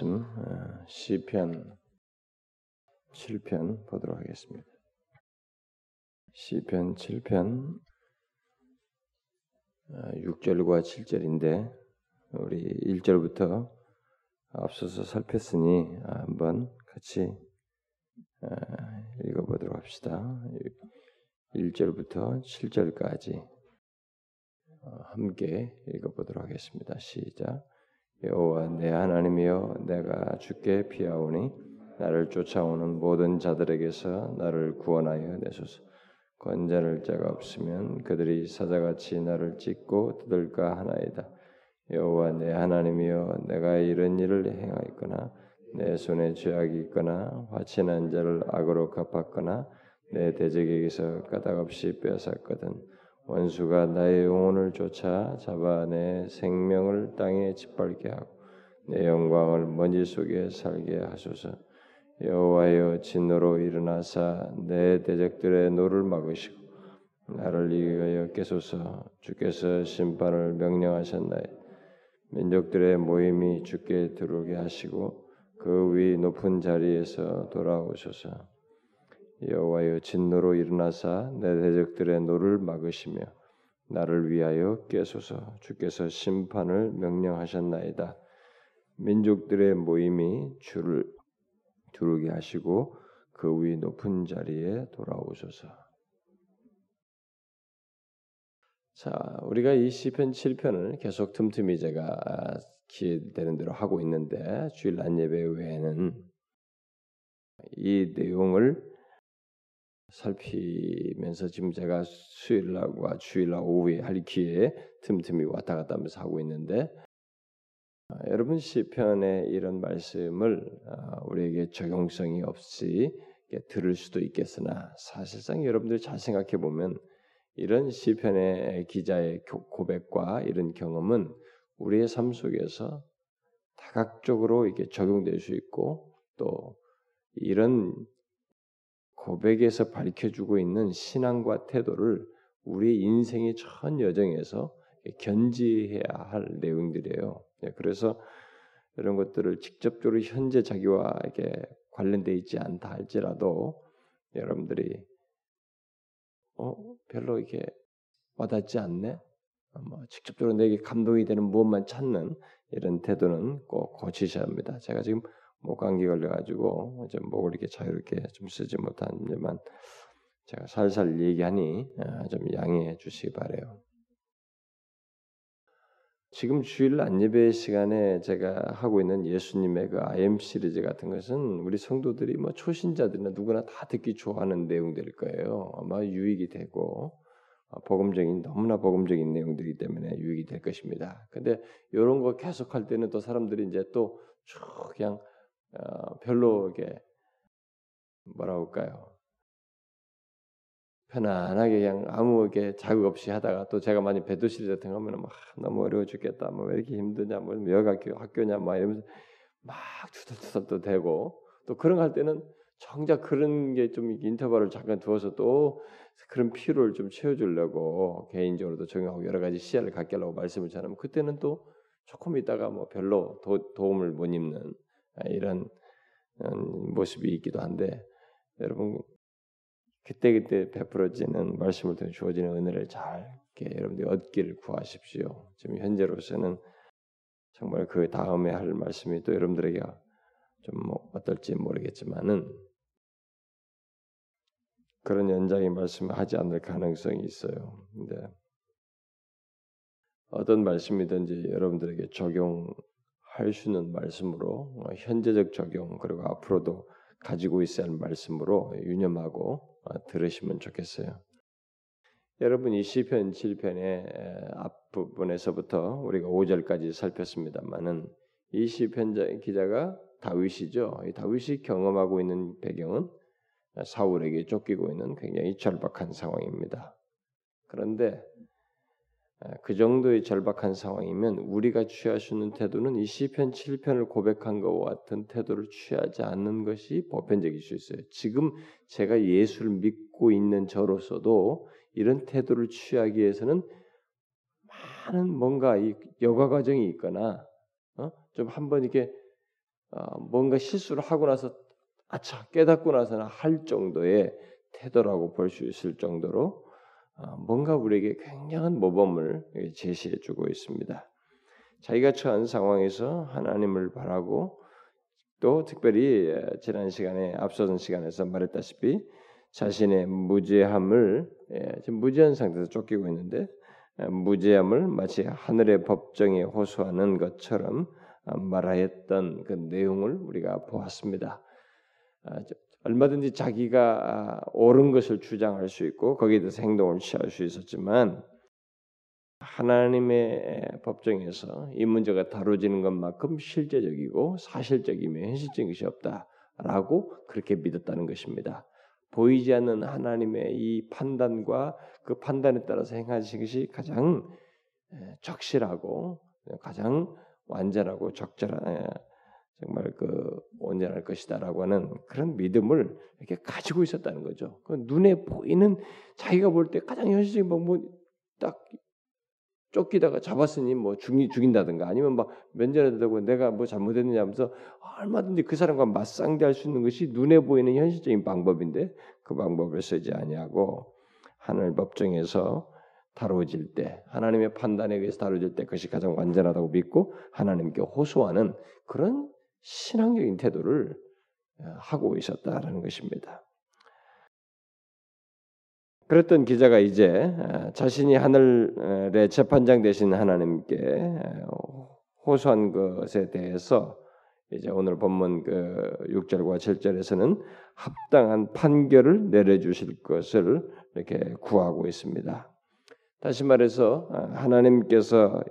쯤 시편 7편 보도록 하겠습니다. 시편 7편 6절과 7절인데 우리 1절부터 앞서서 살폈으니 한번 같이 읽어보도록 합시다. 1절부터 7절까지 함께 읽어보도록 하겠습니다. 시작. 여호와 내 하나님이여, 내가 주께 피하오니 나를 쫓아오는 모든 자들에게서 나를 구원하여 내소서. 권자를 자가 없으면 그들이 사자같이 나를 찢고 뜯을까 하나이다. 여호와 내 하나님이여, 내가 이런 일을 행하였거나 내 손에 죄악이 있거나 화친한 자를 악으로 갚았거나 내 대적에게서 까닭없이 빼앗았거든. 원수가 나의 영혼을 쫓아 잡아 내 생명을 땅에 짓밟게 하고 내 영광을 먼지 속에 살게 하소서. 여호와여, 진노로 일어나사 내 대적들의 노를 막으시고 나를 이기하여 깨소서. 주께서 심판을 명령하셨나이. 민족들의 모임이 주께 들어오게 하시고 그 위 높은 자리에서 돌아오소서. 여호와여, 진노로 일어나사 내 대적들의 노를 막으시며 나를 위하여 깨소서. 주께서 심판을 명령하셨나이다. 민족들의 모임이 주를 두르게 하시고 그 위 높은 자리에 돌아오소서. 자, 우리가 이 시편 7편을 계속 틈틈이 제가 기회되는 대로 하고 있는데, 주일 난 예배 외에는 이 내용을 살피면서 지금 제가 수요일과 주일날 오후에 할 기회에 틈틈이 왔다 갔다 하면서 하고 있는데, 여러분 시편의 이런 말씀을 우리에게 적용성이 없이 들을 수도 있겠으나, 사실상 여러분들이 잘 생각해 보면 이런 시편의 기자의 고백과 이런 경험은 우리의 삶 속에서 다각적으로 이렇게 적용될 수 있고, 또 이런 고백에서 밝혀주고 있는 신앙과 태도를 우리 인생의 전 여정에서 견지해야 할 내용들이에요. 그래서 이런 것들을 직접적으로 현재 자기와 이렇게 관련되어 있지 않다 할지라도 여러분들이 별로 이렇게 와닿지 않네? 직접적으로 내게 감동이 되는 무엇만 찾는 이런 태도는 꼭 고치셔야 합니다. 제가 지금 목 감기 걸려가지고 이제 목을 이렇게 자유롭게 좀 쓰지 못하지만 제가 살살 얘기하니 좀 양해해 주시기 바래요. 지금 주일 안예배 시간에 제가 하고 있는 예수님의 그 IM 시리즈 같은 것은 우리 성도들이 초신자들이나 누구나 다 듣기 좋아하는 내용들일 거예요. 아마 유익이 되고 복음적인, 너무나 복음적인 내용들이기 때문에 유익이 될 것입니다. 근데 이런 거 계속할 때는 또 사람들이 이제 또 그냥 별로 이게 뭐라고 할까요? 편안하게 그냥 아무게 자극 없이 하다가, 또 제가 많이 배도 시리즈 같은 거 하면 너무 어려워 죽겠다, 왜 이렇게 힘드냐, 여학교냐 이러면서 막 투덜투덜도 되고, 또 그런 거 할 때는 정작 그런 게 좀 인터벌을 잠깐 두어서 또 그런 피로를 좀 채워주려고 개인적으로도 적용하고 여러 가지 시야를 갖게 하려고 말씀을 전하면 그때는 또 조금 있다가 별로 도움을 못 입는 이런 모습이 있기도 한데, 여러분 그때그때 베풀어지는 말씀을 통해 주어지는 은혜를 잘 여러분들이 얻기를 구하십시오. 지금 현재로서는 정말 그 다음에 할 말씀이 또 여러분들에게 좀 어떨지 모르겠지만은 그런 연장의 말씀을 하지 않을 가능성이 있어요. 근데 어떤 말씀이든지 여러분들에게 적용할 수 있는 말씀으로, 현재적 적용 그리고 앞으로도 가지고 있어야 할 말씀으로 유념하고 들으시면 좋겠어요. 여러분 이 시편 7편의 앞부분에서부터 우리가 5절까지 살폈습니다만은 이 시편 기자가 다윗이죠. 이 다윗이 경험하고 있는 배경은 사울에게 쫓기고 있는 굉장히 절박한 상황입니다. 그런데 그 정도의 절박한 상황이면 우리가 취할 수 있는 태도는 이 시편 7편을 고백한 것과 같은 태도를 취하지 않는 것이 보편적일 수 있어요. 지금 제가 예수를 믿고 있는 저로서도 이런 태도를 취하기 위해서는 많은 뭔가 이 여과 과정이 있거나 좀 한번 이렇게 뭔가 실수를 하고 나서 아차 깨닫고 나서는 할 정도의 태도라고 볼 수 있을 정도로 뭔가 우리에게 굉장한 모범을 제시해주고 있습니다. 자기가 처한 상황에서 하나님을 바라고 또 특별히 지난 시간에 앞서던 시간에서 말했다시피 자신의 무죄함을 지금 무죄한 상태에서 쫓기고 있는데 무죄함을 마치 하늘의 법정에 호소하는 것처럼 말하였던 그 내용을 우리가 보았습니다. 얼마든지 자기가 옳은 것을 주장할 수 있고 거기에 대해서 행동을 취할 수 있었지만 하나님의 법정에서 이 문제가 다뤄지는 것만큼 실제적이고 사실적이며 현실적인 것이 없다라고 그렇게 믿었다는 것입니다. 보이지 않는 하나님의 이 판단과 그 판단에 따라서 행하신 것이 가장 적실하고 가장 완전하고 적절한 정말 그 온전할 것이다라고 하는 그런 믿음을 이렇게 가지고 있었다는 거죠. 그 눈에 보이는 자기가 볼 때 가장 현실적인 방법은 딱 쫓기다가 잡았으니 뭐 죽인다든가 아니면 막 면전에다고 내가 뭐 잘못했느냐 하면서 얼마든지 그 사람과 맞상대할 수 있는 것이 눈에 보이는 현실적인 방법인데 그 방법을 쓰지 아니하고 하늘 법정에서 다뤄질 때 하나님의 판단에 의해서 다뤄질 때 그것이 가장 완전하다고 믿고 하나님께 호소하는 그런 신앙적인 태도를 하고 있었다라는 것입니다. 그랬던 기자가 이제 자신이 하늘의 재판장 되신 하나님께 호소한 것에 대해서 이제 오늘 본문 6절과 7절에서는 합당한 판결을 내려주실 것을 이렇게 구하고 있습니다. 다시 말해서 하나님께서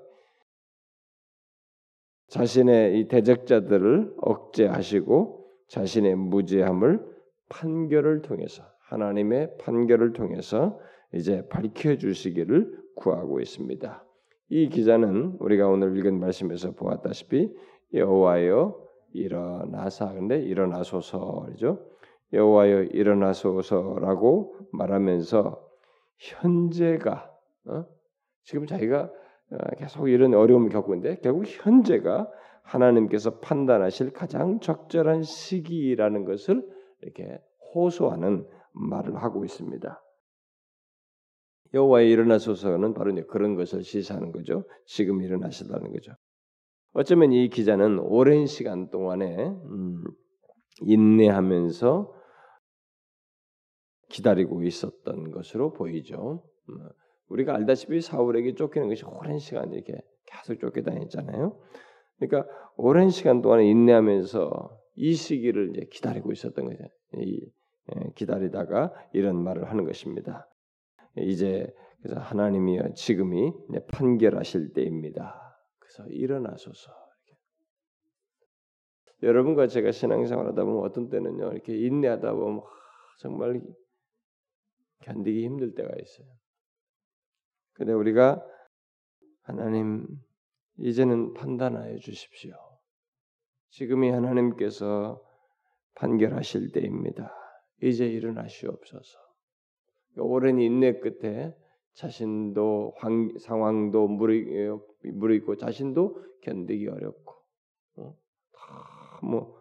자신의 이 대적자들을 억제하시고 자신의 무죄함을 판결을 통해서 하나님의 판결을 통해서 이제 밝혀주시기를 구하고 있습니다. 이 기자는 우리가 오늘 읽은 말씀에서 보았다시피 여호와여 일어나사 근데 일어나소서죠. 여호와여 일어나소서라고 말하면서 현재가 지금 자기가 계속 이런 어려움을 겪고 있는데 결국 현재가 하나님께서 판단하실 가장 적절한 시기라는 것을 이렇게 호소하는 말을 하고 있습니다. 여호와의 일어나소서는 바로 이제 그런 것을 시사하는 거죠. 지금 일어나시다는 거죠. 어쩌면 이 기자는 오랜 시간 동안에 인내하면서 기다리고 있었던 것으로 보이죠. 우리가 알다시피 사울에게 쫓기는 것이 오랜 시간 이렇게 계속 쫓겨다녔잖아요. 그러니까 오랜 시간 동안에 인내하면서 이 시기를 이제 기다리고 있었던 거죠. 기다리다가 이런 말을 하는 것입니다. 이제 그래서 하나님이여 지금이 판결하실 때입니다. 그래서 일어나소서. 여러분과 제가 신앙생활하다 보면 어떤 때는요 이렇게 인내하다 보면 정말 견디기 힘들 때가 있어요. 근데 우리가 하나님 이제는 판단하여 주십시오. 지금이 하나님께서 판결하실 때입니다. 이제 일어나시옵소서. 오랜 인내 끝에 자신도 상황도 무르익고 자신도 견디기 어렵고 뭐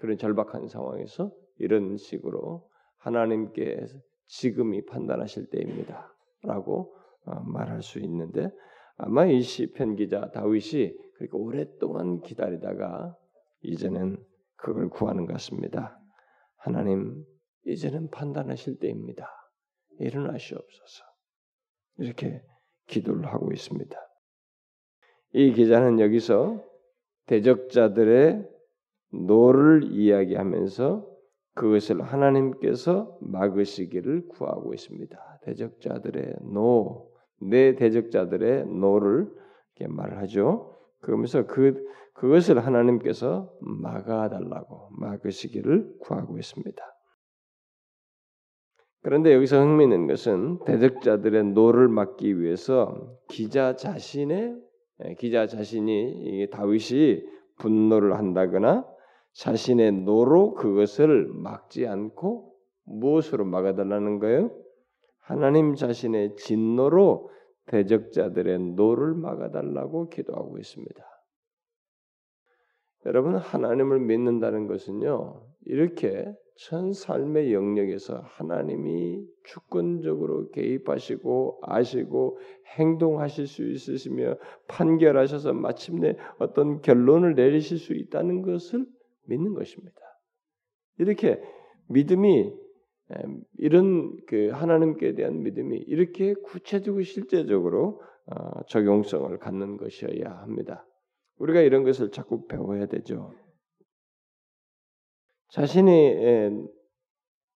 그런 절박한 상황에서 이런 식으로 하나님께 지금이 판단하실 때입니다. 라고 말할 수 있는데 아마 이 시편 기자 다윗이 그렇게 오랫동안 기다리다가 이제는 그걸 구하는 것 같습니다. 하나님, 이제는 판단하실 때입니다. 일어나시옵소서. 이렇게 기도를 하고 있습니다. 이 기자는 여기서 대적자들의 노를 이야기하면서 그것을 하나님께서 막으시기를 구하고 있습니다. 대적자들의 노, 내 대적자들의 노를 이렇게 말하죠. 그러면서 그것을 하나님께서 막아달라고 막으시기를 구하고 있습니다. 그런데 여기서 흥미있는 것은 대적자들의 노를 막기 위해서 기자 자신이 다윗이 분노를 한다거나 자신의 노로 그것을 막지 않고 무엇으로 막아달라는 거예요? 하나님 자신의 진노로 대적자들의 노를 막아달라고 기도하고 있습니다. 여러분, 하나님을 믿는다는 것은요, 이렇게 전 삶의 영역에서 하나님이 주권적으로 개입하시고 아시고 행동하실 수 있으시며 판결하셔서 마침내 어떤 결론을 내리실 수 있다는 것을 믿는 것입니다. 이렇게 믿음이 이런 그 하나님께 대한 믿음이 이렇게 구체적이고 실제적으로 적용성을 갖는 것이어야 합니다. 우리가 이런 것을 자꾸 배워야 되죠. 자신의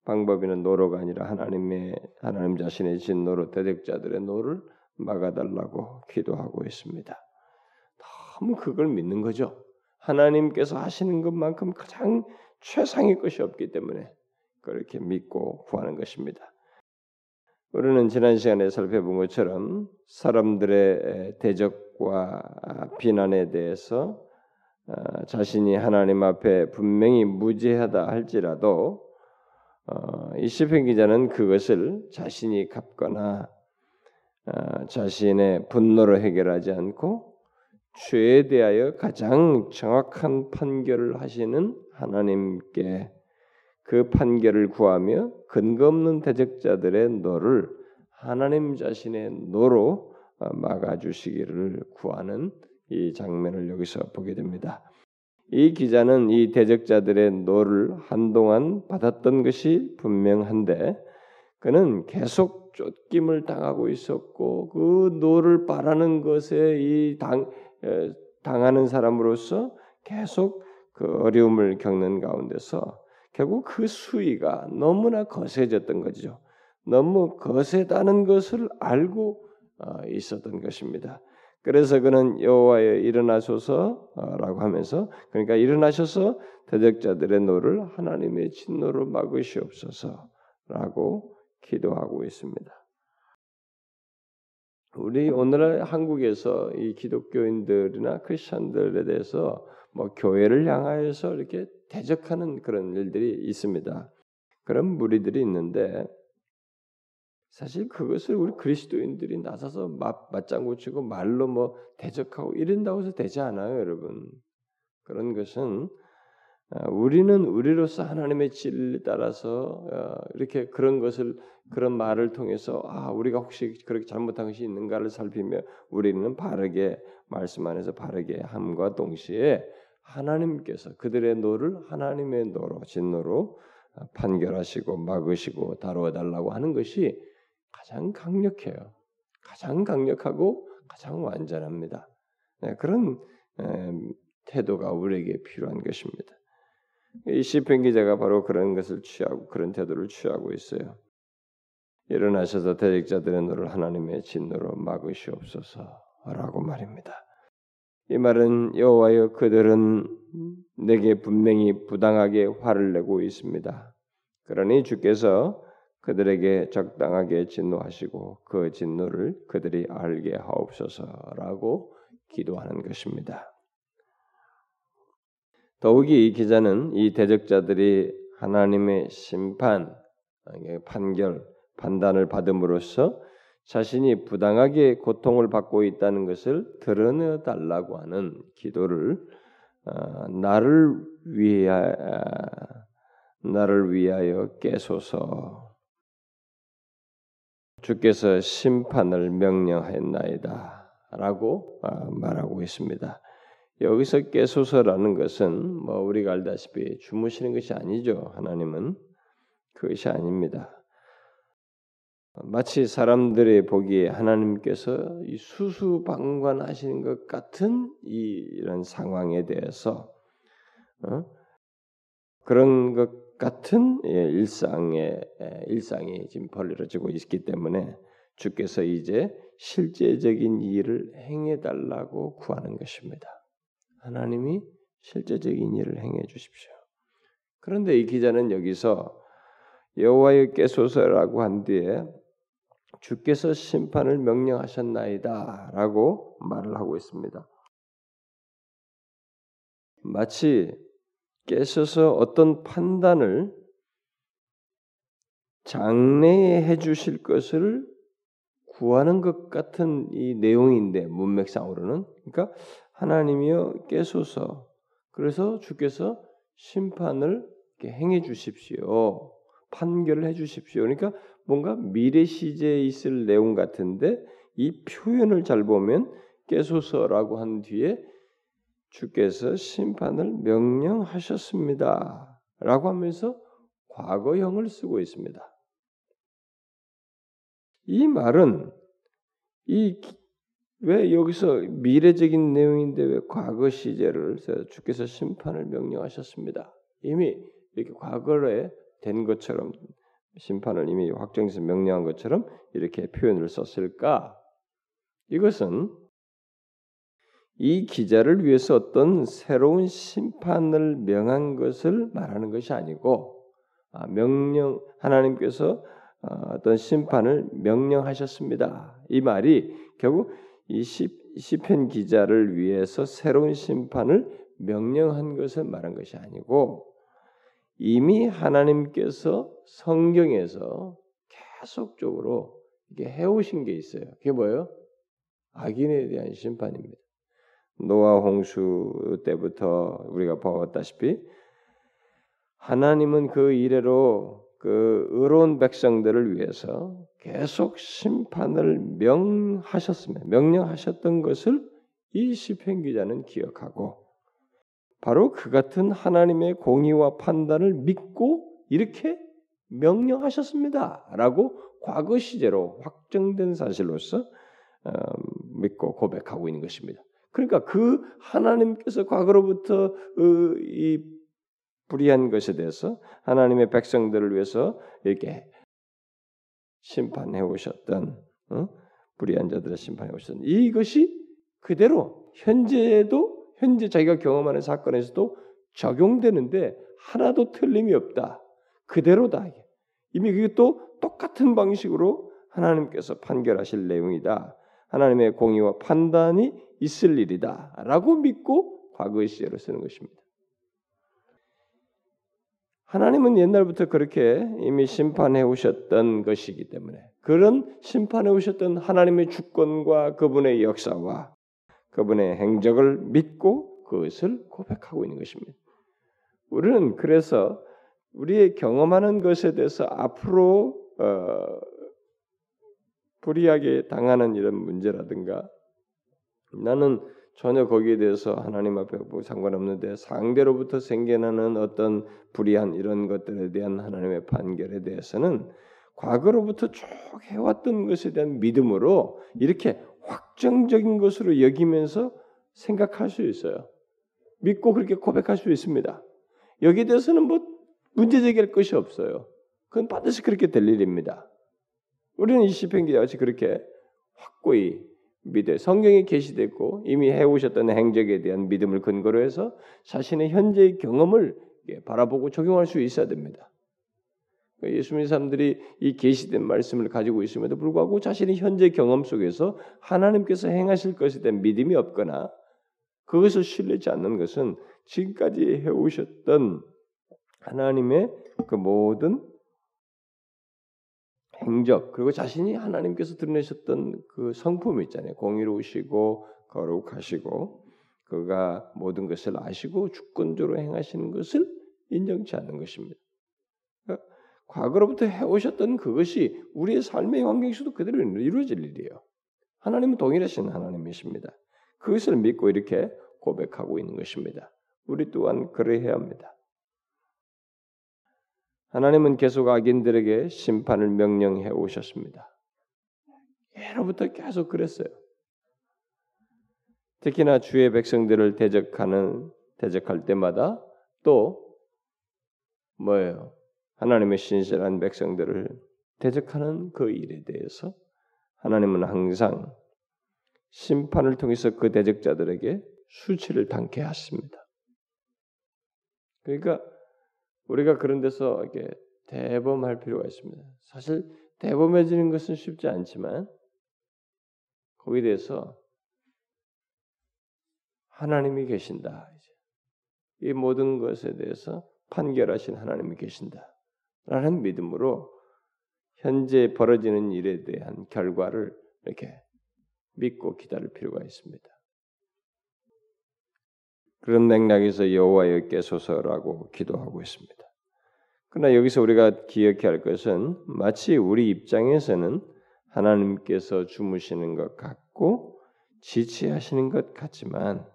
방법이나 노로가 아니라 하나님 자신의 진 노로, 대적자들의 노를 막아달라고 기도하고 있습니다. 너무 그걸 믿는 거죠. 하나님께서 하시는 것만큼 가장 최상의 것이 없기 때문에 그렇게 믿고 구하는 것입니다. 우리는 지난 시간에 살펴본 것처럼 사람들의 대적과 비난에 대해서 자신이 하나님 앞에 분명히 무죄하다 할지라도 이 시편 기자는 그것을 자신이 갚거나 자신의 분노로 해결하지 않고 죄에 대하여 가장 정확한 판결을 하시는 하나님께 그 판결을 구하며 근거 없는 대적자들의 노를 하나님 자신의 노로 막아주시기를 구하는 이 장면을 여기서 보게 됩니다. 이 기자는 이 대적자들의 노를 한동안 받았던 것이 분명한데 그는 계속 쫓김을 당하고 있었고 그 노를 바라는 것에 이 당하는 사람으로서 계속 그 어려움을 겪는 가운데서 결국 그 수위가 너무나 거세졌던 거죠. 너무 거세다는 것을 알고 있었던 것입니다. 그래서 그는 여호와여 일어나소서라고 하면서 그러니까 일어나셔서 대적자들의 노를 하나님의 진노로 막으시옵소서라고 기도하고 있습니다. 우리 오늘날 한국에서 이 기독교인들이나 크리스천들에 대해서 교회를 향하여서 이렇게 대적하는 그런 일들이 있습니다. 그런 무리들이 있는데 사실 그것을 우리 그리스도인들이 나서서 맞장구 치고 말로 대적하고 이런다고 해서 되지 않아요, 여러분. 그런 것은 우리는 우리로서 하나님의 진리에 따라서 이렇게 그런 말을 통해서 우리가 혹시 그렇게 잘못한 것이 있는가를 살피며 우리는 바르게 말씀 안에서 바르게 함과 동시에 하나님께서 그들의 노를 하나님의 노로 진노로 판결하시고 막으시고 다루어달라고 하는 것이 가장 강력해요. 가장 강력하고 가장 완전합니다. 그런 태도가 우리에게 필요한 것입니다. 이 시편 기자가 바로 그런 것을 취하고 그런 태도를 취하고 있어요. 일어나셔서 대적자들의 노를 하나님의 진노로 막으시옵소서라고 말입니다. 이 말은 여호와여 그들은 내게 분명히 부당하게 화를 내고 있습니다. 그러니 주께서 그들에게 적당하게 진노하시고 그 진노를 그들이 알게 하옵소서라고 기도하는 것입니다. 더욱이 이 기자는 이 대적자들이 하나님의 심판, 판결, 판단을 받음으로써 자신이 부당하게 고통을 받고 있다는 것을 드러내달라고 하는 기도를 나를 위하여 깨소서 주께서 심판을 명령하였나이다 라고 말하고 있습니다. 여기서 깨소서라는 것은 우리가 알다시피 주무시는 것이 아니죠. 하나님은 그것이 아닙니다. 마치 사람들이 보기에 하나님께서 이 수수방관하시는 것 같은 이런 상황에 대해서 그런 것 같은 일상이 지금 벌어지고 있기 때문에 주께서 이제 실제적인 일을 행해달라고 구하는 것입니다. 하나님이 실제적인 일을 행해 주십시오. 그런데 이 기자는 여기서 여호와여 깨소서라고 한 뒤에 주께서 심판을 명령하셨나이다 라고 말을 하고 있습니다. 마치 깨셔서 어떤 판단을 장래에 해주실 것을 구하는 것 같은 이 내용인데 문맥상으로는 그러니까 하나님이여 깨소서 그래서 주께서 심판을 행해 주십시오. 판결을 해 주십시오. 그러니까 뭔가 미래 시제에 있을 내용 같은데 이 표현을 잘 보면 깨소서라고 한 뒤에 주께서 심판을 명령하셨습니다. 라고 하면서 과거형을 쓰고 있습니다. 이 말은 왜 여기서 미래적인 내용인데 왜 과거 시제를 주께서 심판을 명령하셨습니다. 이미 이렇게 과거에 된 것처럼 심판을 이미 확정해서 명령한 것처럼 이렇게 표현을 썼을까? 이것은 이 기자를 위해서 어떤 새로운 심판을 명한 것을 말하는 것이 아니고 하나님께서 어떤 심판을 명령하셨습니다. 이 말이 결국 이 시편 기자를 위해서 새로운 심판을 명령한 것을 말한 것이 아니고 이미 하나님께서 성경에서 계속적으로 이게 해오신 게 있어요. 그게 뭐예요? 악인에 대한 심판입니다. 노아 홍수 때부터 우리가 보았다시피 하나님은 그 이래로 그 의로운 백성들을 위해서 계속 심판을 명령하셨던 것을 이 시편 기자는 기억하고 바로 그 같은 하나님의 공의와 판단을 믿고 이렇게 명령하셨습니다라고 과거 시제로 확정된 사실로서 믿고 고백하고 있는 것입니다. 그러니까 그 하나님께서 과거로부터 이 불의한 것에 대해서 하나님의 백성들을 위해서 이렇게 심판해 오셨던 불의한 자들의 심판해 오셨던 이것이 그대로 현재에도 현재 자기가 경험하는 사건에서도 적용되는데 하나도 틀림이 없다. 그대로다. 이미 그게 또 똑같은 방식으로 하나님께서 판결하실 내용이다. 하나님의 공의와 판단이 있을 일이다. 라고 믿고 과거의 시제로 쓰는 것입니다. 하나님은 옛날부터 그렇게 이미 심판해 오셨던 것이기 때문에 그런 심판해 오셨던 하나님의 주권과 그분의 역사와 그분의 행적을 믿고 그것을 고백하고 있는 것입니다. 우리는 그래서 우리의 경험하는 것에 대해서 앞으로 불의하게 당하는 이런 문제라든가 나는 전혀 거기에 대해서 하나님 앞에 상관없는데 상대로부터 생겨나는 어떤 불의한 이런 것들에 대한 하나님의 판결에 대해서는 과거로부터 쭉 해왔던 것에 대한 믿음으로 이렇게 확정적인 것으로 여기면서 생각할 수 있어요. 믿고 그렇게 고백할 수 있습니다. 여기에 대해서는 뭐 문제제기할 것이 없어요. 그건 반드시 그렇게 될 일입니다. 우리는 이 시편 기자와 같이 그렇게 확고히 믿어요. 성경에 계시됐고 이미 해오셨던 행적에 대한 믿음을 근거로 해서 자신의 현재의 경험을 바라보고 적용할 수 있어야 됩니다. 예수님 사람들이 이 계시된 말씀을 가지고 있음에도 불구하고 자신의 현재 경험 속에서 하나님께서 행하실 것에 대한 믿음이 없거나 그것을 신뢰지 않는 것은 지금까지 해오셨던 하나님의 그 모든 행적 그리고 자신이 하나님께서 드러내셨던 그 성품이 있잖아요. 공의로우시고 거룩하시고 그가 모든 것을 아시고 주권적으로 행하시는 것을 인정치 않는 것입니다. 그러니까 과거로부터 해오셨던 그것이 우리의 삶의 환경에서도 그대로 이루어질 일이에요. 하나님은 동일하신 하나님이십니다. 그것을 믿고 이렇게 고백하고 있는 것입니다. 우리 또한 그래야 합니다. 하나님은 계속 악인들에게 심판을 명령해 오셨습니다. 예로부터 계속 그랬어요. 특히나 주의 백성들을 대적할 때마다 또 뭐예요? 하나님의 신실한 백성들을 대적하는 그 일에 대해서 하나님은 항상 심판을 통해서 그 대적자들에게 수치를 당케 하십니다. 그러니까 우리가 그런 데서 이렇게 대범할 필요가 있습니다. 사실 대범해지는 것은 쉽지 않지만 거기에 대해서 하나님이 계신다. 이 모든 것에 대해서 판결하신 하나님이 계신다라는 믿음으로 현재 벌어지는 일에 대한 결과를 이렇게 믿고 기다릴 필요가 있습니다. 그런 맥락에서 여호와여 깨소서라고 기도하고 있습니다. 그러나 여기서 우리가 기억해야 할 것은 마치 우리 입장에서는 하나님께서 주무시는 것 같고 지치하시는 것 같지만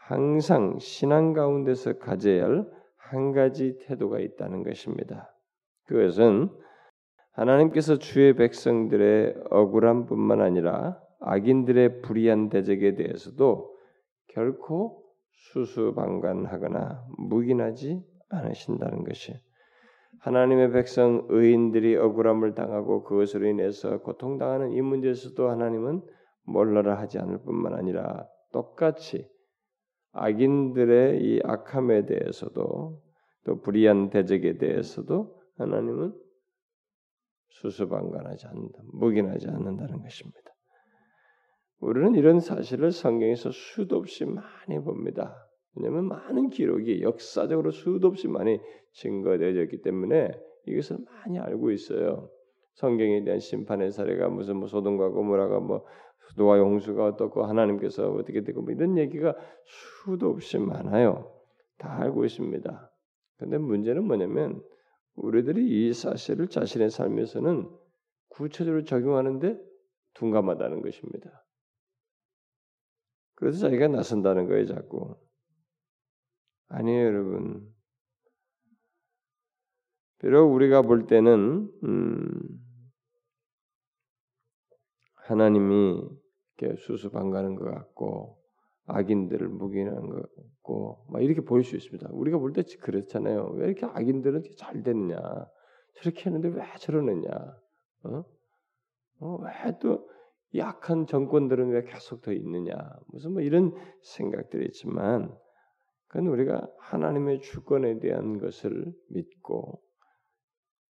항상 신앙 가운데서 가져야 할 한 가지 태도가 있다는 것입니다. 그것은 하나님께서 주의 백성들의 억울함뿐만 아니라 악인들의 불의한 대적에 대해서도 결코 수수방관하거나 묵인하지 않으신다는 것이 하나님의 백성 의인들이 억울함을 당하고 그것으로 인해서 고통당하는 이 문제에서도 하나님은 몰라라 하지 않을 뿐만 아니라 똑같이 악인들의 이 악함에 대해서도 또 불의한 대적에 대해서도 하나님은 수수방관하지 않는다, 묵인하지 않는다는 것입니다. 우리는 이런 사실을 성경에서 수도 없이 많이 봅니다. 왜냐하면 많은 기록이 역사적으로 수도 없이 많이 증거되어져 있기 때문에 이것을 많이 알고 있어요. 성경에 대한 심판의 사례가 무슨 소돔과 고모라가 노아 홍수가 어떻고 하나님께서 어떻게 되고 이런 얘기가 수도 없이 많아요. 다 알고 있습니다. 그런데 문제는 뭐냐면 우리들이 이 사실을 자신의 삶에서는 구체적으로 적용하는데 둔감하다는 것입니다. 그래서 자기가 나선다는 거예요, 자꾸. 아니에요, 여러분. 비록 우리가 볼 때는 하나님이 이렇게 수수방관하는 것 같고 악인들을 묵인하는 것 같고 막 이렇게 보일 수 있습니다. 우리가 볼 때 그렇잖아요. 왜 이렇게 악인들은 잘 됐냐? 저렇게 했는데 왜 저러느냐? 왜 또 약한 정권들은 왜 계속 더 있느냐? 무슨 이런 생각들이 있지만 그건 우리가 하나님의 주권에 대한 것을 믿고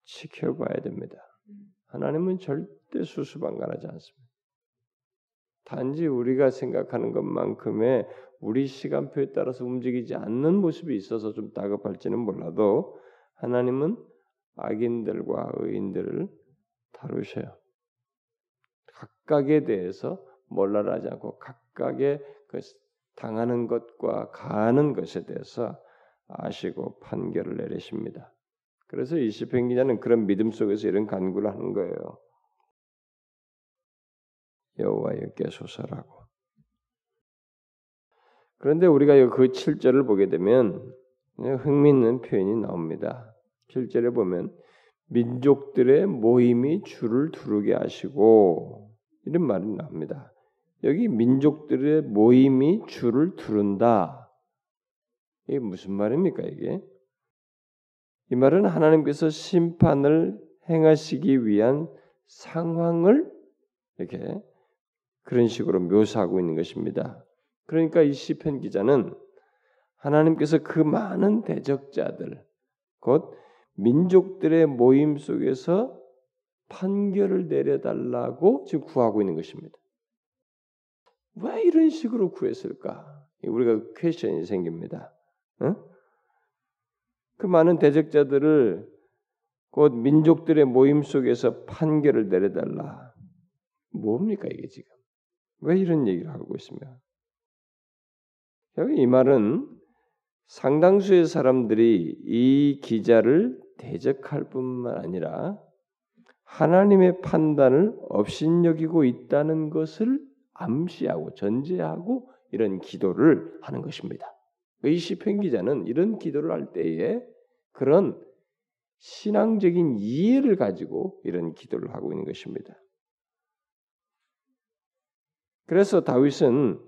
지켜봐야 됩니다. 하나님은 절대 수수방관하지 않습니다. 단지 우리가 생각하는 것만큼의 우리 시간표에 따라서 움직이지 않는 모습이 있어서 좀 다급할지는 몰라도 하나님은 악인들과 의인들을 다루셔요. 각각에 대해서 몰라라 하지 않고 각각의 그 당하는 것과 가하는 것에 대해서 아시고 판결을 내리십니다. 그래서 이 시편 기자는 그런 믿음 속에서 이런 간구를 하는 거예요. 여호와여 깨소서라고. 그런데 우리가 그 7절을 보게 되면 흥미있는 표현이 나옵니다. 7절에 보면 민족들의 모임이 주를 두르게 하시고 이런 말이 나옵니다. 여기 민족들의 모임이 주를 두른다. 이게 무슨 말입니까 이게? 이 말은 하나님께서 심판을 행하시기 위한 상황을 이렇게 그런 식으로 묘사하고 있는 것입니다. 그러니까 이 시편 기자는 하나님께서 그 많은 대적자들, 곧 민족들의 모임 속에서 판결을 내려달라고 지금 구하고 있는 것입니다. 왜 이런 식으로 구했을까? 우리가 퀘션이 생깁니다. 그 많은 대적자들을 곧 민족들의 모임 속에서 판결을 내려달라. 뭡니까 이게 지금? 왜 이런 얘기를 하고 있으며? 여기 이 말은 상당수의 사람들이 이 기자를 대적할 뿐만 아니라 하나님의 판단을 업신여기고 있다는 것을 암시하고 전제하고 이런 기도를 하는 것입니다. 이 시편 기자는 이런 기도를 할 때에 그런 신앙적인 이해를 가지고 이런 기도를 하고 있는 것입니다. 그래서 다윗은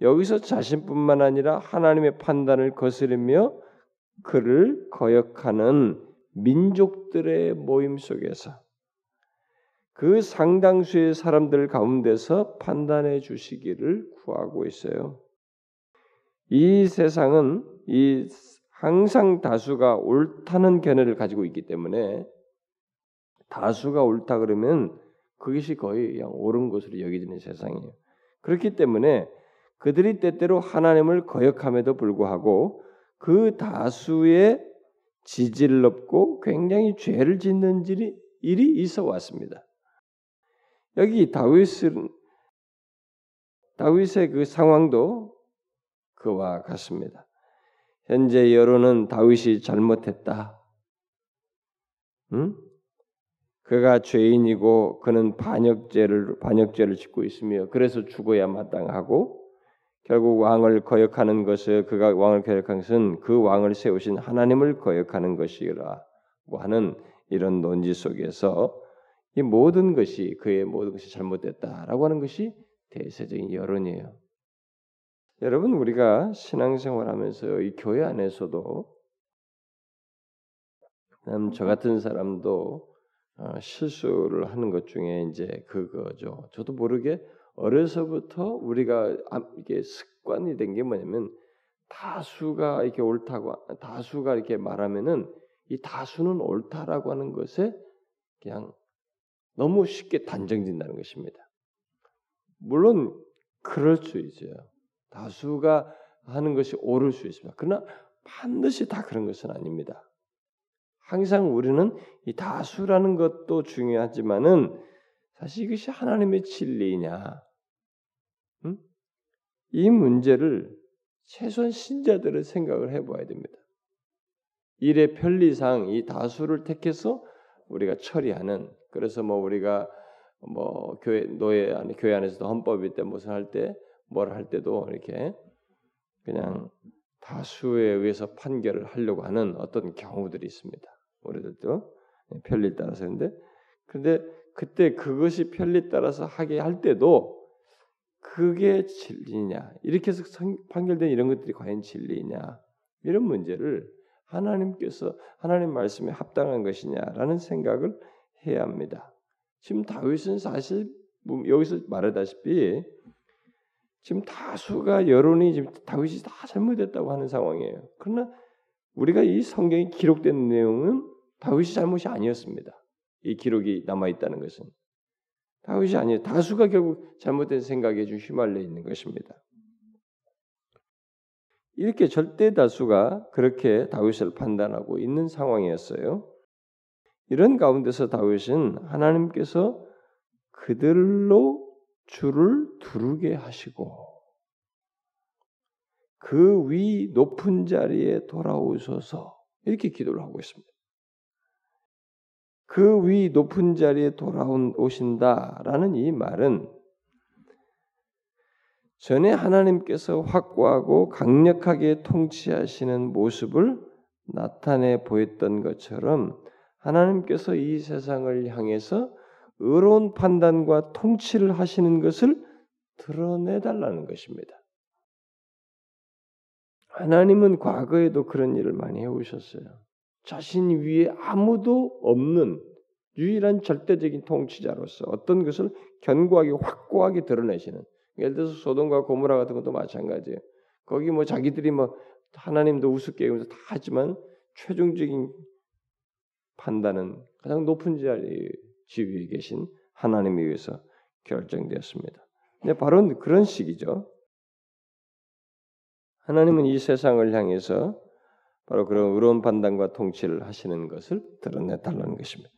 여기서 자신뿐만 아니라 하나님의 판단을 거스르며 그를 거역하는 민족들의 모임 속에서 그 상당수의 사람들 가운데서 판단해 주시기를 구하고 있어요. 이 세상은 항상 다수가 옳다는 견해를 가지고 있기 때문에 다수가 옳다 그러면 그것이 거의 그냥 옳은 것으로 여겨지는 세상이에요. 그렇기 때문에 그들이 때때로 하나님을 거역함에도 불구하고 그 다수의 지지를 얻고 굉장히 죄를 짓는 일이 있어 왔습니다. 여기 다윗의 그 상황도 그와 같습니다. 현재 여론은 다윗이 잘못했다. 그가 죄인이고 그는 반역죄를 짓고 있으며 그래서 죽어야 마땅하고 결국 왕을 거역하는 것은 그가 왕을 거역한 것은 그 왕을 세우신 하나님을 거역하는 것이라고 하는 이런 논지 속에서 이 모든 것이 그의 모든 것이 잘못됐다라고 하는 것이 대세적인 여론이에요. 여러분 우리가 신앙생활하면서 이 교회 안에서도 그다음 저 같은 사람도 실수를 하는 것 중에 이제 그거죠. 저도 모르게 어려서부터 우리가 이게 습관이 된 게 뭐냐면 다수가 이렇게 옳다고 다수가 이렇게 말하면은 이 다수는 옳다라고 하는 것에 그냥 너무 쉽게 단정짓는다는 것입니다. 물론 그럴 수 있어요. 다수가 하는 것이 옳을 수 있습니다. 그러나 반드시 다 그런 것은 아닙니다. 항상 우리는 이 다수라는 것도 중요하지만은 사실 이것이 하나님의 진리냐? 이 문제를 최소한 신자들은 생각을 해봐야 됩니다. 일의 편리상 이 다수를 택해서 우리가 처리하는 그래서 우리가 교회 안에서도 헌법이 때 무슨 할 때 뭘 할 때도 이렇게 그냥 다수에 의해서 판결을 하려고 하는 어떤 경우들이 있습니다. 우리들도 편리 따라서 근데 그때 그것이 편리 따라서 하게 할 때도 그게 진리냐 이렇게 해서 판결된 이런 것들이 과연 진리냐 이런 문제를 하나님 말씀에 합당한 것이냐라는 생각을 해야 합니다. 지금 다윗은 사실 여기서 말하다시피 지금 다수가 여론이 지금 다윗이 다 잘못됐다고 하는 상황이에요. 그러나 우리가 이 성경에 기록된 내용은 다윗이 잘못이 아니었습니다. 이 기록이 남아있다는 것은 다윗이 아니에요. 다수가 결국 잘못된 생각에 좀 휘말려 있는 것입니다. 이렇게 절대 다수가 그렇게 다윗을 판단하고 있는 상황이었어요. 이런 가운데서 다윗은 하나님께서 그들로 주를 두르게 하시고 그 위 높은 자리에 돌아오소서 이렇게 기도를 하고 있습니다. 그 위 높은 자리에 돌아오신다라는 이 말은 전에 하나님께서 확고하고 강력하게 통치하시는 모습을 나타내 보였던 것처럼 하나님께서 이 세상을 향해서 의로운 판단과 통치를 하시는 것을 드러내달라는 것입니다. 하나님은 과거에도 그런 일을 많이 해오셨어요. 자신 위에 아무도 없는 유일한 절대적인 통치자로서 어떤 것을 견고하게 확고하게 드러내시는 예를 들어서 소돔과 고모라 같은 것도 마찬가지예요. 거기 자기들이 하나님도 우습게 얘기하면서 다 하지만 최종적인 판단은 가장 높은 자리에 지위에 계신 하나님에 의해서 결정되었습니다. 근데 바로 그런 식이죠. 하나님은 이 세상을 향해서 바로 그런 의로운 판단과 통치를 하시는 것을 드러내달라는 것입니다.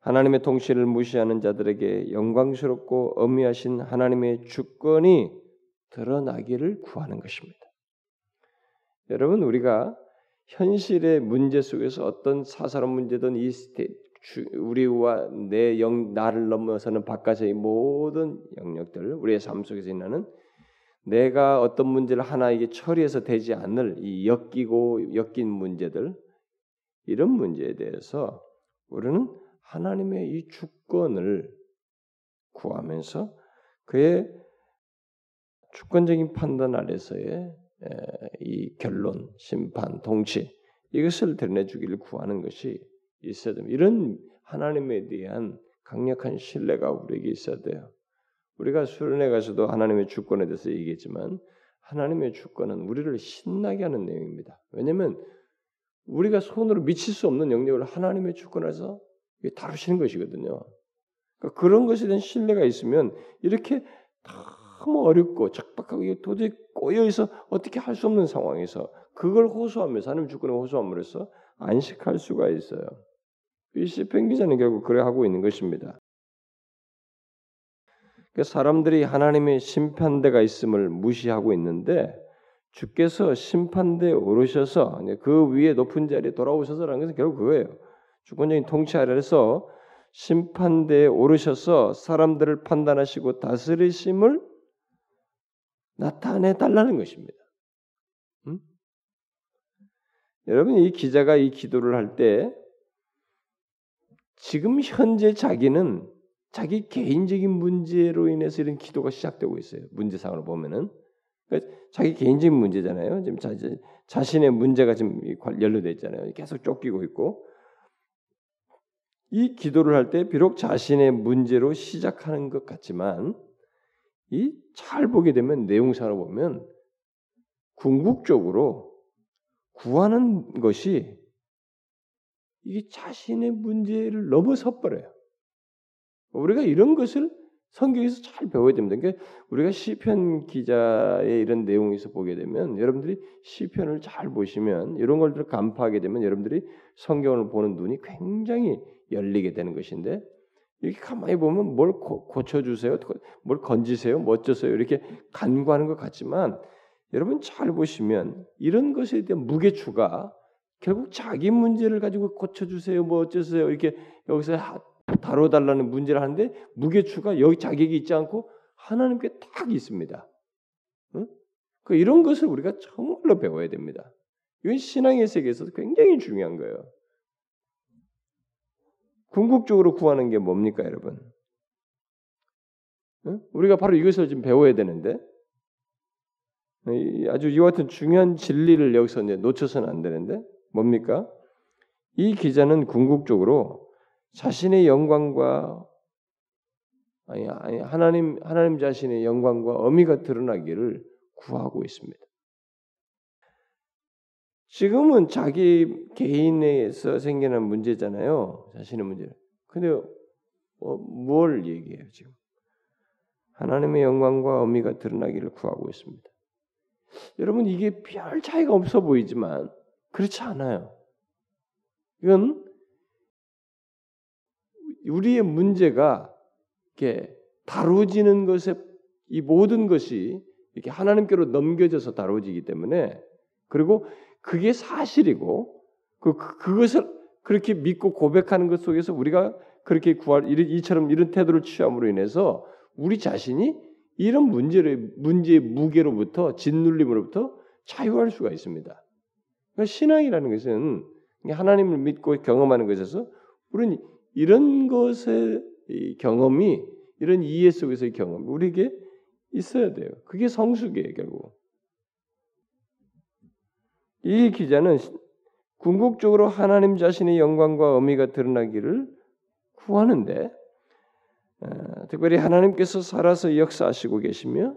하나님의 통치를 무시하는 자들에게 영광스럽고 엄미하신 하나님의 주권이 드러나기를 구하는 것입니다. 여러분 우리가 현실의 문제 속에서 어떤 사사로운 문제든 우리와 내 영 나를 넘어서는 바깥의 모든 영역들 우리의 삶 속에서 일어나는 내가 어떤 문제를 하나 이게 처리해서 되지 않을 이 엮인 문제들 이런 문제에 대해서 우리는 하나님의 이 주권을 구하면서 그의 주권적인 판단 아래서의 이 결론, 심판, 통치 이것을 드러내주기를 구하는 것이 있어야 됩니다. 이런 하나님에 대한 강력한 신뢰가 우리에게 있어야 돼요. 우리가 수련회 가서도 하나님의 주권에 대해서 얘기했지만 하나님의 주권은 우리를 신나게 하는 내용입니다. 왜냐하면 우리가 손으로 미칠 수 없는 영역을 하나님의 주권에서 다루시는 것이거든요. 그러니까 그런 것에 대한 신뢰가 있으면 이렇게 너무 어렵고 적박하고 도저히 꼬여있어 어떻게 할 수 없는 상황에서 그걸 호소하면서 하나님의 주권을 호소함으로써 안식할 수가 있어요. 이 시편 기자는 결국 그래 하고 있는 것입니다. 사람들이 하나님의 심판대가 있음을 무시하고 있는데 주께서 심판대에 오르셔서 그 위에 높은 자리에 돌아오셔서라는 것은 결국 그거예요. 주권적인 통치 아래서 심판대에 오르셔서 사람들을 판단하시고 다스리심을 나타내 달라는 것입니다. 응? 여러분, 이 기자가 이 기도를 할 때 지금 현재 자기는 자기 개인적인 문제로 인해서 이런 기도가 시작되고 있어요. 문제상으로 보면은. 그러니까 자기 개인적인 문제잖아요. 지금 자신의 문제가 지금 연루되어 있잖아요. 계속 쫓기고 있고. 이 기도를 할 때 비록 자신의 문제로 시작하는 것 같지만 이 잘 보게 되면 내용상으로 보면 궁극적으로 구하는 것이 이게 자신의 문제를 넘어서 버려요. 우리가 이런 것을 성경에서 잘 배워야 됩니다. 그러니까 우리가 시편 기자의 이런 내용에서 보게 되면 여러분들이 시편을 잘 보시면 이런 걸들 간파하게 되면 여러분들이 성경을 보는 눈이 굉장히 열리게 되는 것인데 이렇게 가만히 보면 뭘 고쳐주세요, 뭘 건지세요, 뭐 어쩌세요 이렇게 간구하는 것 같지만 여러분 잘 보시면 이런 것에 대한 무게추가 결국 자기 문제를 가지고 고쳐주세요, 뭐 어쩌세요 이렇게 여기서 다뤄달라는 문제를 하는데 무게추가 여기 자격이 있지 않고 하나님께 딱 있습니다. 응? 이런 것을 우리가 정말로 배워야 됩니다. 이건 신앙의 세계에서도 굉장히 중요한 거예요. 궁극적으로 구하는 게 뭡니까, 여러분? 응? 우리가 바로 이것을 지금 배워야 되는데 아주 이와 같은 중요한 진리를 여기서 이제 놓쳐서는 안 되는데 뭡니까? 이 기자는 궁극적으로 자신의 영광과 아니 하나님 자신의 영광과 어미가 드러나기를 구하고 있습니다. 지금은 자기 개인에서 생기는 문제잖아요. 자신의 문제. 근데 뭘 얘기해요 지금? 하나님의 영광과 어미가 드러나기를 구하고 있습니다. 여러분 이게 별 차이가 없어 보이지만 그렇지 않아요. 이건 우리의 문제가 이렇게 다루지는 것에 이 모든 것이 이렇게 하나님께로 넘겨져서 다루어지기 때문에 그리고 그게 사실이고 그것을 그렇게 믿고 고백하는 것 속에서 우리가 그렇게 이처럼 이런 태도를 취함으로 인해서 우리 자신이 이런 문제의 무게로부터 짓눌림으로부터 자유할 수가 있습니다. 그러니까 신앙이라는 것은 하나님을 믿고 경험하는 것에서 우리는 이런 것의 경험이 이런 이해 속에서의 경험이 우리에게 있어야 돼요. 그게 성숙이에요. 결국 이 기자는 궁극적으로 하나님 자신의 영광과 의미가 드러나기를 구하는데 특별히 하나님께서 살아서 역사하시고 계시며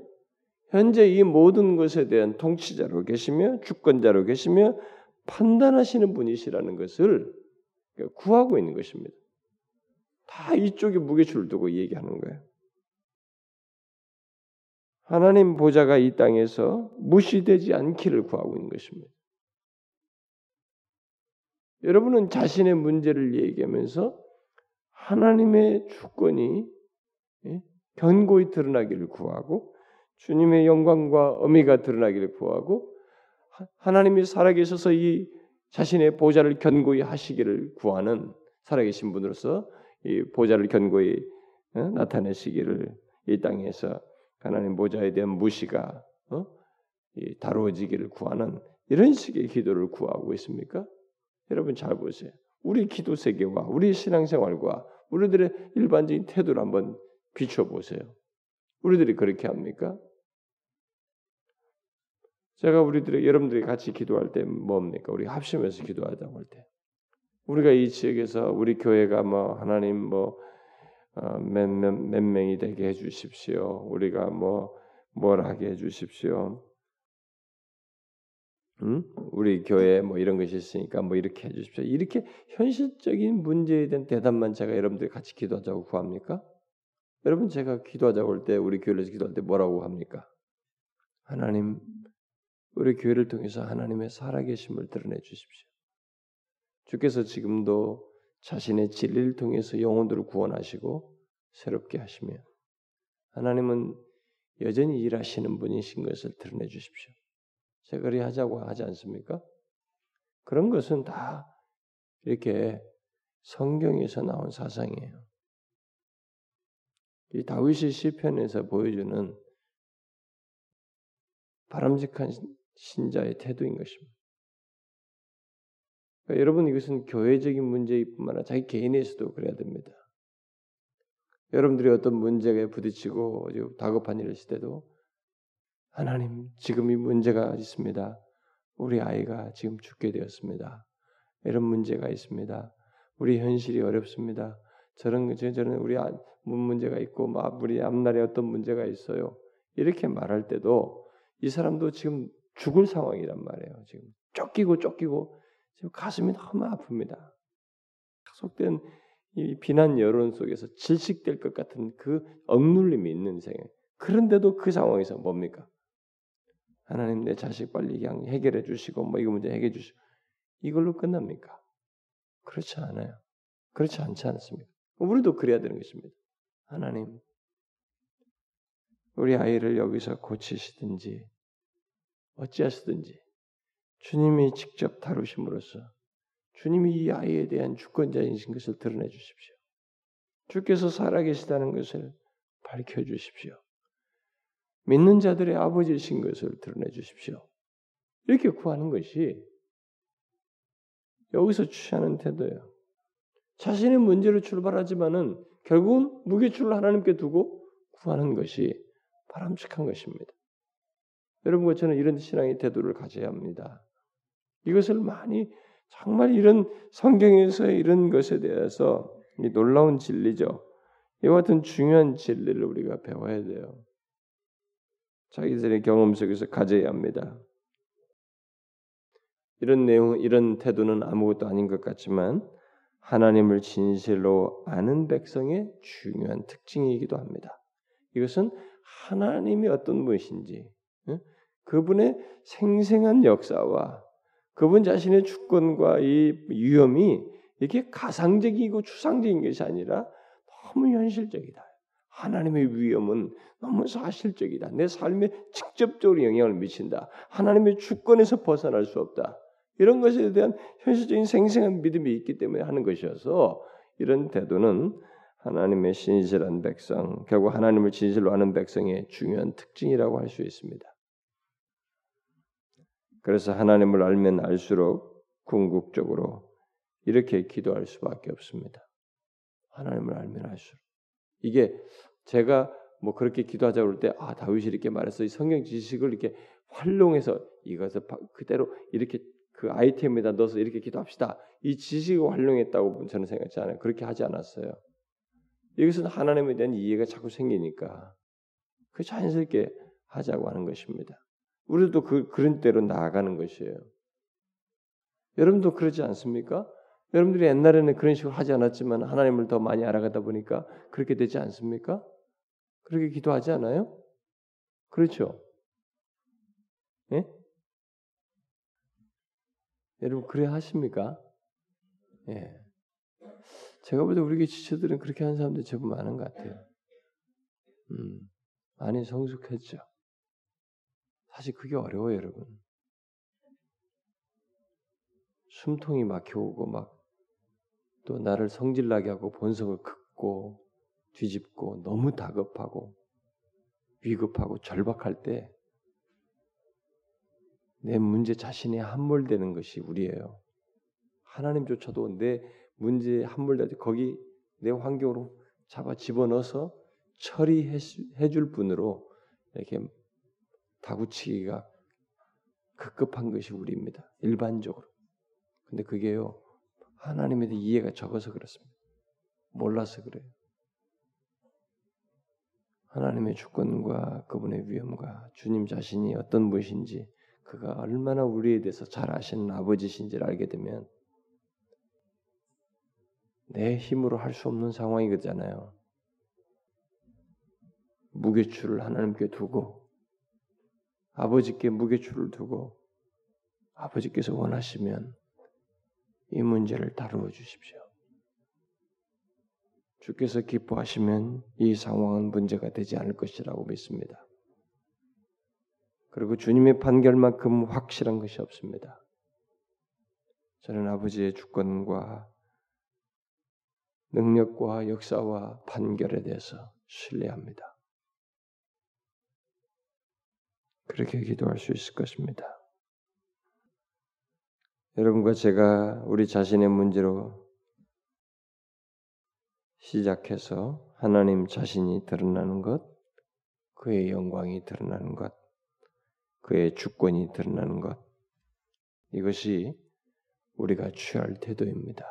현재 이 모든 것에 대한 통치자로 계시며 주권자로 계시며 판단하시는 분이시라는 것을 구하고 있는 것입니다. 다 이쪽에 무게추를 두고 얘기하는 거예요. 하나님 보좌가 이 땅에서 무시되지 않기를 구하고 있는 것입니다. 여러분은 자신의 문제를 얘기하면서 하나님의 주권이 견고히 드러나기를 구하고 주님의 영광과 의미가 드러나기를 구하고 하나님이 살아계셔서 이 자신의 보좌를 견고히 하시기를 구하는 살아계신 분으로서 이 보좌를 견고히 나타내시기를 이 땅에서 하나님 보좌에 대한 무시가 다루어지기를 구하는 이런 식의 기도를 구하고 있습니까? 여러분 잘 보세요. 우리 기도 세계와 우리 신앙생활과 우리들의 일반적인 태도를 한번 비춰보세요. 우리들이 그렇게 합니까? 제가 여러분들이 같이 기도할 때 뭡니까? 우리 합심해서 기도하자고 할 때. 우리가 이 지역에서 우리 교회가 하나님 몇 명이 되게 해주십시오. 우리가 뭘 하게 해주십시오. 응? 우리 교회 이런 것이 있으니까 이렇게 해주십시오. 이렇게 현실적인 문제에 대한 대답만 제가 여러분들이 같이 기도하자고 구합니까? 여러분 제가 기도하자고 할 때 우리 교회에서 기도할 때 뭐라고 합니까? 하나님, 우리 교회를 통해서 하나님의 살아계심을 드러내 주십시오. 주께서 지금도 자신의 진리를 통해서 영혼들을 구원하시고 새롭게 하시며 하나님은 여전히 일하시는 분이신 것을 드러내 주십시오. 세거리하자고 하지 않습니까? 그런 것은 다 이렇게 성경에서 나온 사상이에요. 이 다윗의 시편에서 보여주는 바람직한 신자의 태도인 것입니다. 그러니까 여러분, 이것은 교회적인 문제일 뿐만 아니라 자기 개인에서도 그래야 됩니다. 여러분들이 어떤 문제에 부딪히고 다급한 일을 했을 때도 하나님, 지금 이 문제가 있습니다. 우리 아이가 지금 죽게 되었습니다. 이런 문제가 있습니다. 우리 현실이 어렵습니다. 저는 우리 문제가 있고 우리 앞날에 어떤 문제가 있어요. 이렇게 말할 때도 이 사람도 지금 죽을 상황이란 말이에요. 지금 쫓기고 지금 가슴이 너무 아픕니다. 계속된 이 비난 여론 속에서 질식될 것 같은 그 억눌림이 있는 생애. 그런데도 그 상황에서 뭡니까? 하나님, 내 자식 빨리 그냥 해결해 주시고 이 문제 해결해 주시고 이걸로 끝납니까? 그렇지 않아요. 그렇지 않지 않습니까? 우리도 그래야 되는 것입니다. 하나님, 우리 아이를 여기서 고치시든지 어찌하시든지 주님이 직접 다루심으로써 주님이 이 아이에 대한 주권자이신 것을 드러내 주십시오. 주께서 살아계시다는 것을 밝혀 주십시오. 믿는 자들의 아버지이신 것을 드러내 주십시오. 이렇게 구하는 것이 여기서 취하는 태도예요. 자신의 문제로 출발하지만은 결국은 무게추를 하나님께 두고 구하는 것이 바람직한 것입니다. 여러분과 저는 이런 신앙의 태도를 가져야 합니다. 이것을 많이 정말 이런 성경에서의 이런 것에 대해서 이 놀라운 진리죠. 이와 같은 중요한 진리를 우리가 배워야 돼요. 자기들의 경험 속에서 가져야 합니다. 이런 내용, 이런 태도는 아무것도 아닌 것 같지만 하나님을 진실로 아는 백성의 중요한 특징이기도 합니다. 이것은 하나님이 어떤 분이신지, 그분의 생생한 역사와 그분 자신의 주권과 이 위험이 이렇게 가상적이고 추상적인 것이 아니라 너무 현실적이다. 하나님의 위험은 너무 사실적이다. 내 삶에 직접적으로 영향을 미친다. 하나님의 주권에서 벗어날 수 없다. 이런 것에 대한 현실적인 생생한 믿음이 있기 때문에 하는 것이어서 이런 태도는 하나님의 신실한 백성, 결국 하나님을 진실로 아는 백성의 중요한 특징이라고 할 수 있습니다. 그래서 하나님을 알면 알수록 궁극적으로 이렇게 기도할 수밖에 없습니다. 하나님을 알면 알수록. 이게 제가 그렇게 기도하자고 할 때 다윗이 이렇게 말해서 이 성경 지식을 이렇게 활용해서 이것을 그대로 이렇게 그 아이템에다 넣어서 이렇게 기도합시다. 이 지식을 활용했다고 저는 생각하지 않아요. 그렇게 하지 않았어요. 여기서는 하나님에 대한 이해가 자꾸 생기니까 그 자연스럽게 하자고 하는 것입니다. 우리도 그런 대로 나아가는 것이에요. 여러분도 그러지 않습니까? 여러분들이 옛날에는 그런 식으로 하지 않았지만 하나님을 더 많이 알아가다 보니까 그렇게 되지 않습니까? 그렇게 기도하지 않아요? 그렇죠? 예? 여러분 그래 하십니까? 예. 제가 볼 때 우리 지체들은 그렇게 하는 사람들이 제법 많은 것 같아요. 많이 성숙했죠. 사실 그게 어려워요, 여러분. 숨통이 막혀오고 또 나를 성질나게 하고 본성을 긋고 뒤집고 너무 다급하고 위급하고 절박할 때 내 문제 자신에 함몰되는 것이 우리예요. 하나님조차도 내 문제에 함몰되지 거기 내 환경으로 잡아 집어넣어서 처리해줄 분으로 이렇게 다구치기가 급급한 것이 우리입니다. 일반적으로. 근데 그게요. 하나님에 대한 이해가 적어서 그렇습니다. 몰라서 그래요. 하나님의 주권과 그분의 위엄과 주님 자신이 어떤 분이신지 그가 얼마나 우리에 대해서 잘 아시는 아버지신지를 알게 되면 내 힘으로 할 수 없는 상황이거든요. 무게추를 하나님께 두고 아버지께 무게추를 두고 아버지께서 원하시면 이 문제를 다루어 주십시오. 주께서 기뻐하시면 이 상황은 문제가 되지 않을 것이라고 믿습니다. 그리고 주님의 판결만큼 확실한 것이 없습니다. 저는 아버지의 주권과 능력과 역사와 판결에 대해서 신뢰합니다. 그렇게 기도할 수 있을 것입니다. 여러분과 제가 우리 자신의 문제로 시작해서 하나님 자신이 드러나는 것, 그의 영광이 드러나는 것, 그의 주권이 드러나는 것, 이것이 우리가 취할 태도입니다.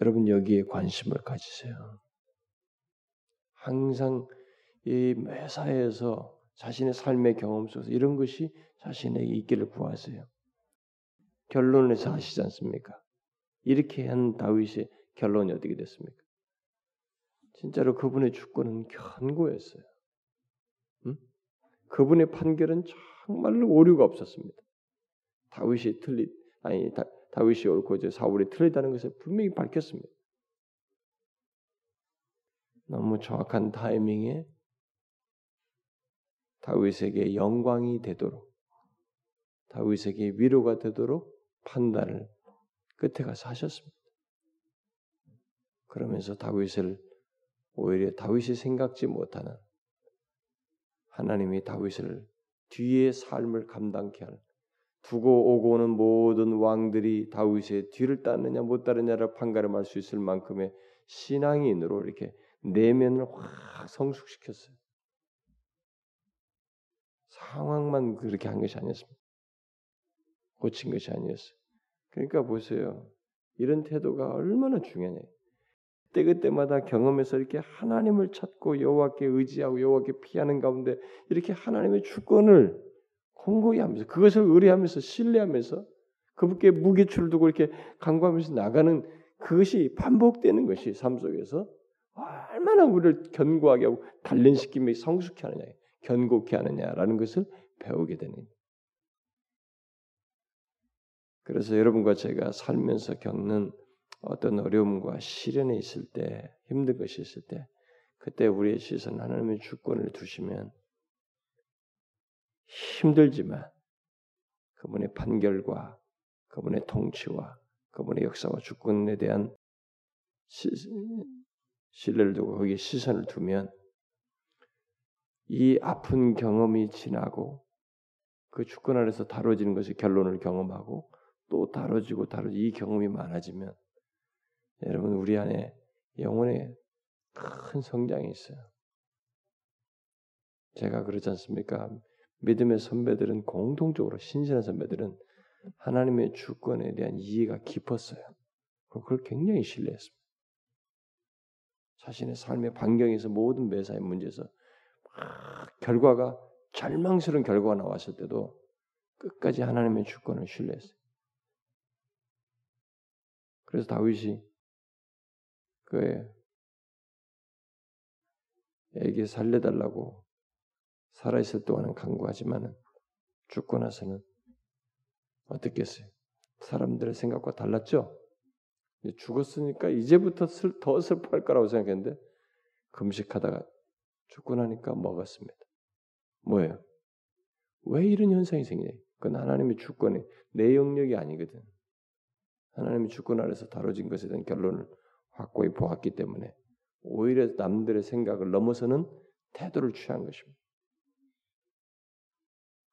여러분 여기에 관심을 가지세요. 항상 이 매사에서 자신의 삶의 경험 속에서 이런 것이 자신에게 있기를 구하세요. 결론에서 아시지 않습니까? 이렇게 한 다윗의 결론이 어떻게 됐습니까? 진짜로 그분의 주권은 견고했어요. 응? 그분의 판결은 정말로 오류가 없었습니다. 다윗이 옳고 이제 사울이 틀리다는 것을 분명히 밝혔습니다. 너무 정확한 타이밍에 다윗에게 영광이 되도록, 다윗에게 위로가 되도록 판단을 끝에 가서 하셨습니다. 그러면서 다윗을 오히려 다윗이 생각지 못하는 하나님이 다윗을 뒤의 삶을 감당케 하는, 두고 오고 오는 모든 왕들이 다윗의 뒤를 따르느냐 못 따르느냐를 판가름할 수 있을 만큼의 신앙인으로 이렇게 내면을 확 성숙시켰어요. 상황만 그렇게 한 것이 아니었습니다. 고친 것이 아니었어요. 그러니까 보세요. 이런 태도가 얼마나 중요하냐. 그때그때마다 경험에서 이렇게 하나님을 찾고 여호와께 의지하고 여호와께 피하는 가운데 이렇게 하나님의 주권을 공고히 하면서 그것을 의뢰하면서 신뢰하면서 그분께 무게추를 두고 이렇게 간구하면서 나가는 그것이 반복되는 것이 삶 속에서 얼마나 우리를 견고하게 하고 단련시키며 성숙히 하느냐, 견고케 하느냐라는 것을 배우게 되는. 그래서 여러분과 제가 살면서 겪는 어떤 어려움과 시련이 있을 때, 힘든 것이 있을 때, 그때 우리의 시선 하나님의 주권을 두시면 힘들지만 그분의 판결과 그분의 통치와 그분의 역사와 주권에 대한 신뢰를 두고 거기에 시선을 두면 이 아픈 경험이 지나고 그 주권 안에서 다뤄지는 것이 결론을 경험하고 또 다뤄지고 이 경험이 많아지면 여러분 우리 안에 영혼의 큰 성장이 있어요. 제가 그렇지 않습니까? 믿음의 선배들은 공통적으로 신실한 선배들은 하나님의 주권에 대한 이해가 깊었어요. 그걸 굉장히 신뢰했습니다. 자신의 삶의 반경에서 모든 매사의 문제에서 결과가 절망스러운 결과가 나왔을 때도 끝까지 하나님의 주권을 신뢰했어요. 그래서 다윗이 그의 애기 살려달라고 살아있을 동안은 간구하지만 죽고 나서는 어떻겠어요? 사람들의 생각과 달랐죠? 죽었으니까 이제부터 더 슬퍼할 거라고 생각했는데 금식하다가 죽고 나니까 먹었습니다. 뭐예요? 왜 이런 현상이 생겨요? 그건 하나님의 주권이 내 영역이 아니거든. 하나님의 주권 아래서 다뤄진 것에 대한 결론을 확고히 보았기 때문에 오히려 남들의 생각을 넘어서는 태도를 취한 것입니다.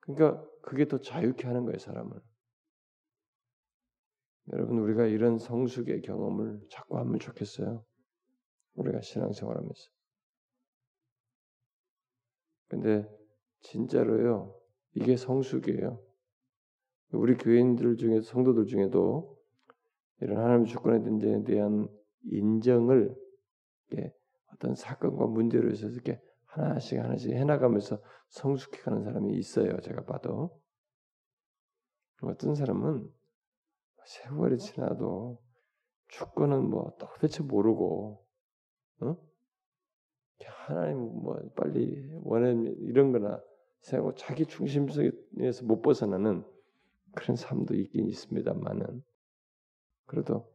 그러니까 그게 더 자유케 하는 거예요, 사람을. 여러분 우리가 이런 성숙의 경험을 자꾸 하면 좋겠어요. 우리가 신앙생활하면서. 근데 진짜로요, 이게 성숙이에요. 우리 교인들 중에 성도들 중에도 이런 하나님의 주권에 대한 인정을 이렇게 어떤 사건과 문제로 해서 이렇게 하나씩 해나가면서 성숙해가는 사람이 있어요. 제가 봐도 어떤 사람은 세월이 지나도 주권은 뭐 도대체 모르고, 응? 하나님 뭐 빨리 원하는 이런 거나 생각하고 자기 중심에서 못 벗어나는 그런 삶도 있긴 있습니다만은 그래도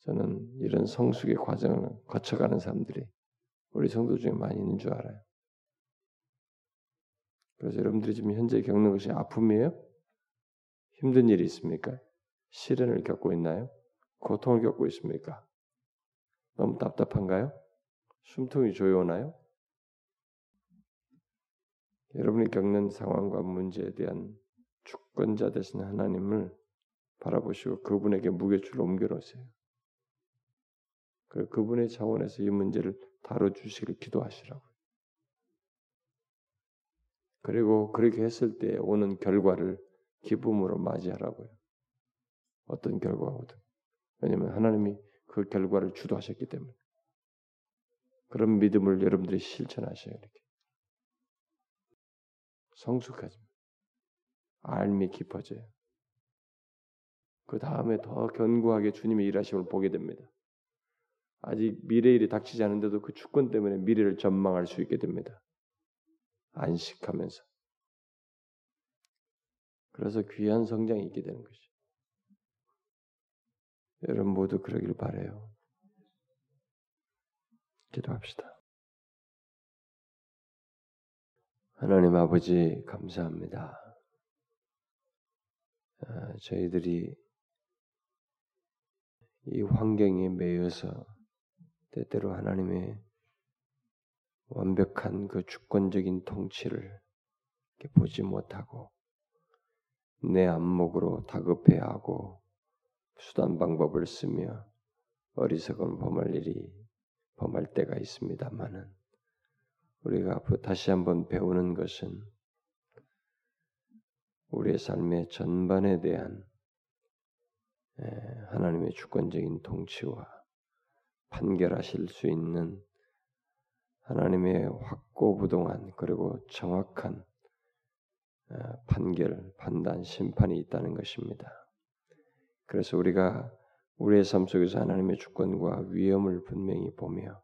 저는 이런 성숙의 과정을 거쳐가는 사람들이 우리 성도 중에 많이 있는 줄 알아요. 그래서 여러분들이 지금 현재 겪는 것이 아픔이에요? 힘든 일이 있습니까? 시련을 겪고 있나요? 고통을 겪고 있습니까? 너무 답답한가요? 숨통이 조여오나요? 여러분이 겪는 상황과 문제에 대한 주권자 되신 하나님을 바라보시고 그분에게 무게추를 옮겨놓으세요. 그리고 그분의 차원에서 이 문제를 다뤄주시길 기도하시라고요. 그리고 그렇게 했을 때 오는 결과를 기쁨으로 맞이하라고요. 어떤 결과거든. 왜냐하면 하나님이 그 결과를 주도하셨기 때문에. 그런 믿음을 여러분들이 실천하셔야 이렇게. 성숙하지. 알미 깊어져요. 그 다음에 더 견고하게 주님의 일하심을 보게 됩니다. 아직 미래일이 닥치지 않은데도 그 주권 때문에 미래를 전망할 수 있게 됩니다. 안식하면서. 그래서 귀한 성장이 있게 되는 것이죠. 여러분 모두 그러길 바라요. 기도합시다. 하나님 아버지 감사합니다. 저희들이 이 환경에 매여서 때때로 하나님의 완벽한 그 주권적인 통치를 보지 못하고 내 안목으로 다급해하고 수단 방법을 쓰며 어리석은 범할 때가 있습니다만은 우리가 앞으로 다시 한번 배우는 것은 우리의 삶의 전반에 대한 하나님의 주권적인 통치와 판결하실 수 있는 하나님의 확고부동한 그리고 정확한 판결, 판단, 심판이 있다는 것입니다. 그래서 우리가 우리의 삶 속에서 하나님의 주권과 위엄을 분명히 보며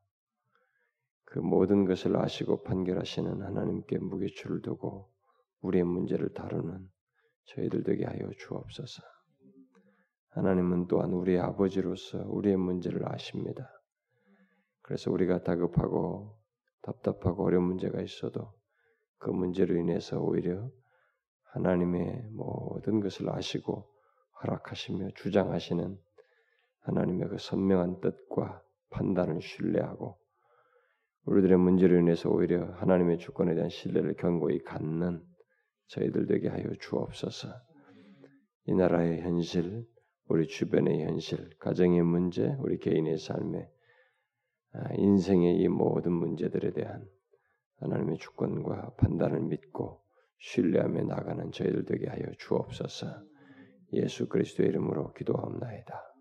그 모든 것을 아시고 판결하시는 하나님께 무게추를 두고 우리의 문제를 다루는 저희들 되게 하여 주옵소서. 하나님은 또한 우리의 아버지로서 우리의 문제를 아십니다. 그래서 우리가 다급하고 답답하고 어려운 문제가 있어도 그 문제로 인해서 오히려 하나님의 모든 것을 아시고 허락하시며 주장하시는 하나님의 그 선명한 뜻과 판단을 신뢰하고 우리들의 문제로 인해서 오히려 하나님의 주권에 대한 신뢰를 견고히 갖는 저희들 되게 하여 주옵소서. 이 나라의 현실, 우리 주변의 현실, 가정의 문제, 우리 개인의 삶의 인생의 이 모든 문제들에 대한 하나님의 주권과 판단을 믿고 신뢰하며 나가는 저희들 되게 하여 주옵소서. 예수 그리스도의 이름으로 기도하옵나이다.